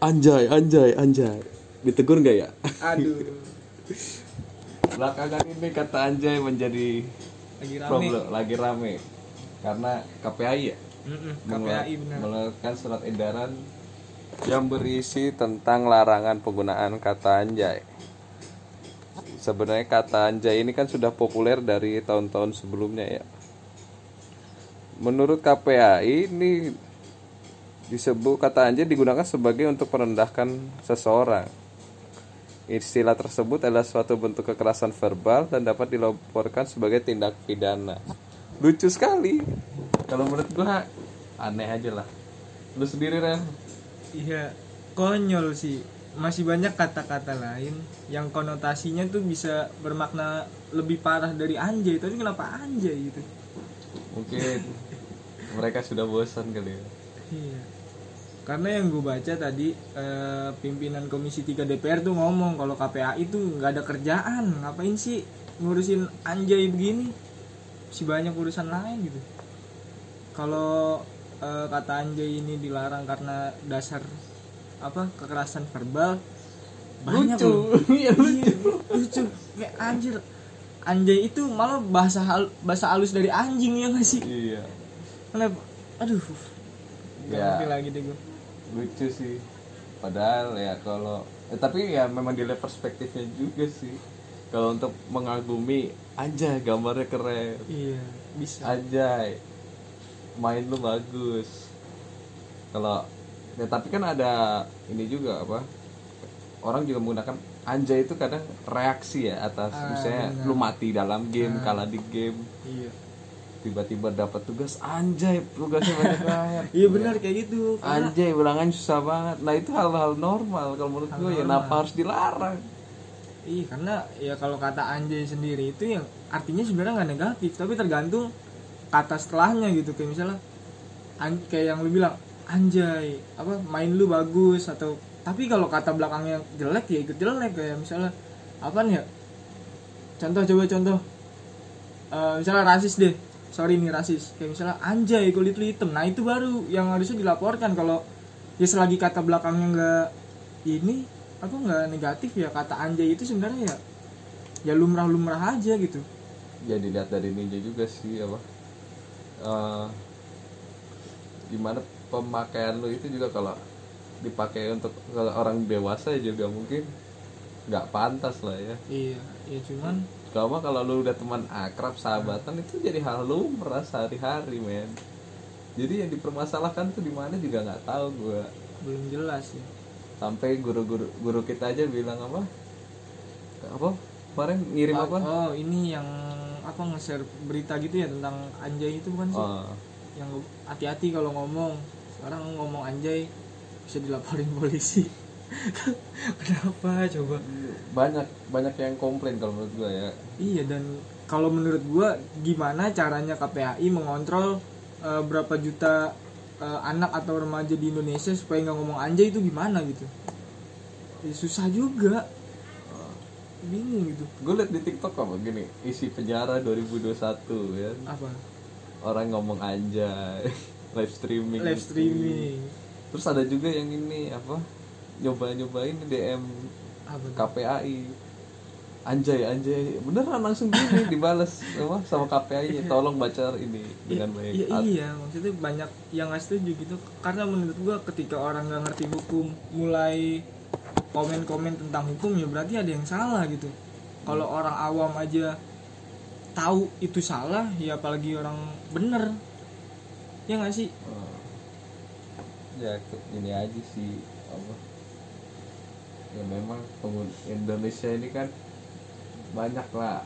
Anjay. Ditegur nggak ya? Aduh. Belakangan ini kata anjay menjadi lagi rame. Karena KPAI ya? KPAI benar. Mengeluarkan surat edaran yang berisi tentang larangan penggunaan kata anjay. Sebenarnya kata anjay ini kan sudah populer dari tahun-tahun sebelumnya ya. Menurut KPAI ini disebut kata anjay digunakan sebagai untuk merendahkan seseorang. Istilah tersebut adalah suatu bentuk kekerasan verbal dan dapat dilaporkan sebagai tindak pidana. Lucu sekali. Kalau menurut gua aneh aja lah. Lu sendiri Ren? Iya, konyol sih. Masih banyak kata-kata lain yang konotasinya tuh bisa bermakna lebih parah dari anjay. Tapi kenapa anjay gitu? Mungkin mereka sudah bosan kali ya. Iya. Karena yang gue baca tadi pimpinan Komisi 3 DPR tuh ngomong kalau KPAI tuh nggak ada kerjaan, ngapain sih ngurusin anjay begini? Si banyak urusan lain gitu. Kalau kata anjay ini dilarang karena dasar kekerasan verbal banyak lucu kayak anjir. Anjay itu malah bahasa halus dari anjing ya nggak sih? Iya. Kenapa? Aduh. Ya. Lagi deh gue. Lucu sih. Padahal ya kalau tapi ya memang dilihat perspektifnya juga sih. Kalau untuk mengagumi anjay gambarnya keren. Iya, bisa. Anjay. Main lu bagus. Kalau ya tapi kan ada ini juga orang juga menggunakan anjay itu kadang reaksi ya atas misalnya lu mati dalam game, kalah di game. Iya. Tiba-tiba dapat tugas anjay, tugasnya banyak banget. Iya benar kayak gitu. Anjay ulangan susah banget. Nah itu hal-hal normal kalau menurut gue ya, kenapa harus dilarang? Iya karena ya kalau kata anjay sendiri itu yang artinya sebenarnya nggak negatif, tapi tergantung kata setelahnya gitu. Kayak misalnya kayak yang lu bilang anjay main lu bagus atau tapi kalau kata belakangnya jelek ya ikut jelek. Kayak misalnya misalnya rasis deh, sorry nih rasis, kayak misalnya anjay kulit lu hitam. Nah itu baru yang harusnya dilaporkan. Kalau ya selagi kata belakangnya nggak negatif ya kata anjay itu sebenarnya ya lumrah aja gitu. Ya dilihat dari ninja juga sih gimana pemakaian lu itu juga. Kalau dipakai untuk orang dewasa juga mungkin nggak pantas lah ya. Iya cuman kalau lu udah teman akrab sahabatan itu jadi hal lumrah sehari-hari men. Jadi yang dipermasalahkan tuh di mana juga nggak tahu gue. Belum jelas ya. Sampai guru kita aja bilang kemarin ngirim ini yang nge-share berita gitu ya tentang anjay itu bukan sih? Yang hati-hati kalau ngomong. Sekarang ngomong anjay bisa dilaporin polisi. Kenapa coba? Banyak yang komplain kalau menurut gua ya. Iya, dan kalau menurut gua gimana caranya KPAI mengontrol berapa juta anak atau remaja di Indonesia supaya nggak ngomong anjay itu gimana gitu? Ya, susah juga. Bingung gitu. Gue liat di TikTok gini, isi penjara 2021 ya. Apa? Orang ngomong anjay. Live streaming. Terus ada juga yang ini nyobain DM KPAI. Anjay. Beneran langsung gini dibalas sama KPAI-nya, tolong baca ini dengan baik. Iya, maksudnya banyak yang enggak setuju gitu. Karena menurut gua ketika orang enggak ngerti hukum mulai komen-komen tentang hukum ya berarti ada yang salah gitu. Kalau orang awam aja tahu itu salah, ya apalagi orang bener. Ya nggak sih? Ya ini aja sih ya memang Indonesia ini kan banyak lah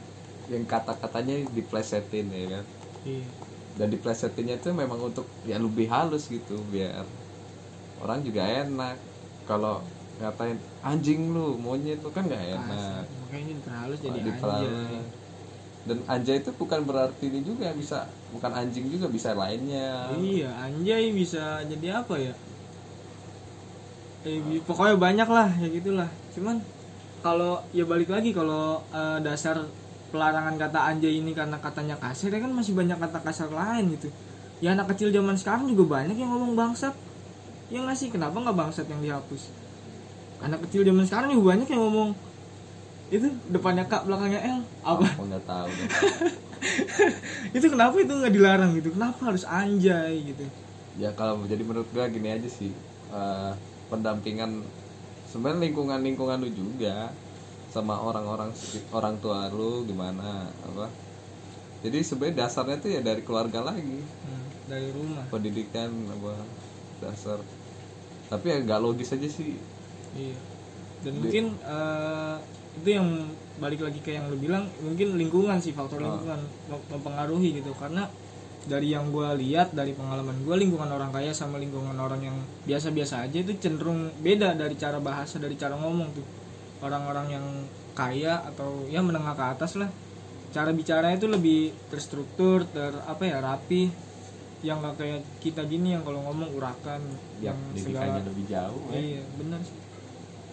yang kata-katanya diplesetin ya kan. Iya. Dan diplesetinnya itu memang untuk ya lebih halus gitu biar orang juga enak. Kalau ngatain anjing lu, monyet lu kan nggak enak. Makanya diperhalus jadi anjay. Dan anjay itu bukan berarti ini juga bisa, bukan anjing juga bisa lainnya. Iya, anjay bisa jadi pokoknya banyak lah ya gitulah. Cuman kalau ya balik lagi kalau dasar pelarangan kata anjay ini karena katanya kasar ya kan masih banyak kata kasar lain gitu. Ya anak kecil zaman sekarang juga banyak yang ngomong bangsat. Ya nggak sih, kenapa nggak bangsat yang dihapus? anak kecil zaman sekarang nih banyak yang ngomong itu depannya K belakangnya L apa? Aku nggak tahu. Itu kenapa itu nggak dilarang gitu? Kenapa harus anjay gitu? Ya kalau jadi menurut gue gini aja sih, pendampingan sebenarnya lingkungan lu juga sama orang tua lu gimana apa? Jadi sebenarnya dasarnya tuh ya dari keluarga lagi, dari rumah. Pendidikan apa dasar? Tapi ya nggak logis aja sih. Iya. Dan mungkin itu yang balik lagi ke yang lu bilang, mungkin lingkungan sih, faktor lingkungan mempengaruhi gitu. Karena dari yang gue lihat, dari pengalaman gue, lingkungan orang kaya sama lingkungan orang yang biasa-biasa aja itu cenderung beda dari cara bahasa, dari cara ngomong tuh. Orang-orang yang kaya atau ya menengah ke atas lah, cara bicaranya itu lebih terstruktur, rapi. Yang gak kayak kita gini yang kalau ngomong urakan ya, yang segala lebih jauh. Iya, benar sih.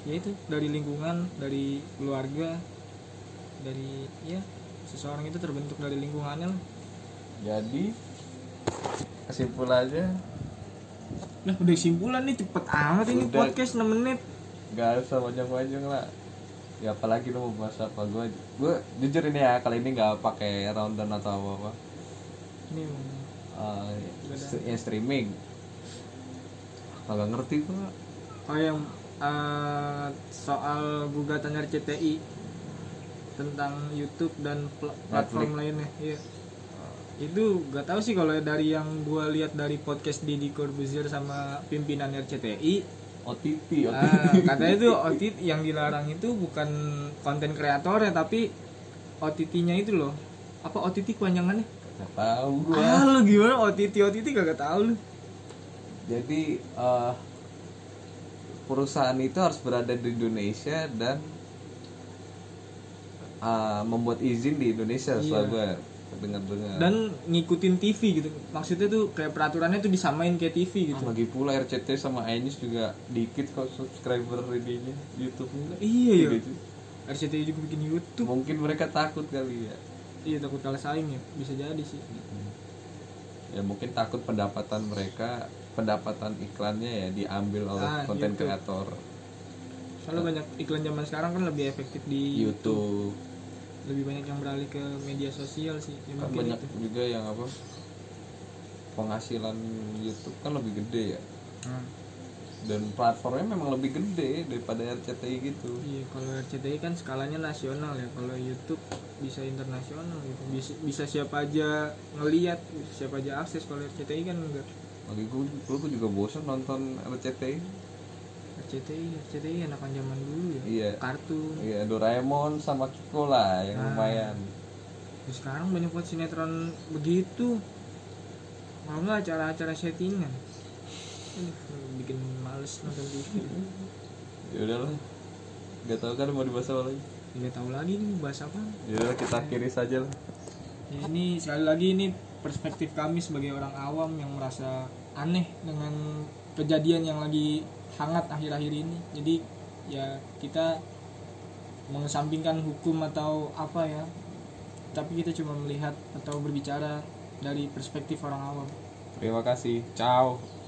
Ya itu dari lingkungan, dari keluarga, dari ya seseorang itu terbentuk dari lingkungannya lah. Jadi kesimpulannya, nah udah kesimpulan nih, cepet amat udah, ini podcast 6 menit gak usah panjang-panjang lah ya. Apalagi lu mau bahas apa? Gue jujur ini ya, kali ini gak pakai rundown atau apa-apa ini ya streaming agak ngerti gue. Oh yang soal gugatan RCTI tentang YouTube dan platform lainnya, iya. Itu gak tahu sih kalau dari yang gue lihat dari podcast Didi Corbuzier sama pimpinan RCTI, OTT. Katanya itu OTT yang dilarang itu bukan konten kreatornya tapi OTT-nya itu loh. Apa OTT kepanjangannya? Gak tahu gue. Lu gimana OTT gak tahu lu. Jadi perusahaan itu harus berada di Indonesia dan membuat izin di Indonesia, soalnya dengar-dengar. Dan ngikutin TV gitu. Maksudnya tuh kayak peraturannya tuh disamain kayak TV gitu. Lagi pula RCTI sama iNews juga dikit kok subscriber ininya YouTube-nya. Iya. Gitu. RCTI juga bikin YouTube. Mungkin mereka takut kali ya. Iya, takut kalah saing ya. Bisa jadi sih. Ya mungkin takut pendapatan mereka, pendapatan iklannya ya diambil oleh konten kreator. Soalnya banyak iklan zaman sekarang kan lebih efektif di YouTube. Lebih banyak yang beralih ke media sosial sih. Ya kan banyak itu juga yang apa? Penghasilan YouTube kan lebih gede ya. Dan platformnya memang lebih gede daripada RCTI gitu. Iya, kalau RCTI kan skalanya nasional ya. Kalau YouTube bisa internasional gitu. Bisa siapa aja ngelihat, siapa aja akses. Kalau RCTI kan enggak. Lagi gue juga bosan nonton RCTI enakan zaman dulu ya. Iya. Kartun. Iya, Doraemon sama Kiko lah yang lumayan. Terus sekarang banyak buat sinetron begitu. Kalau nggak acara-acara settingan. Bikin males nonton TV. Ya udahlah. Gak tau kan mau dibahas apa lagi? Gak tau lagi nih bahas apa. Yaudah kita akhiri saja lah. Ya, ini sekali lagi ini perspektif kami sebagai orang awam yang merasa aneh dengan kejadian yang lagi hangat akhir-akhir ini. Jadi ya kita mengesampingkan hukum atau apa ya, tapi kita cuma melihat atau berbicara dari perspektif orang awam. Terima kasih, ciao.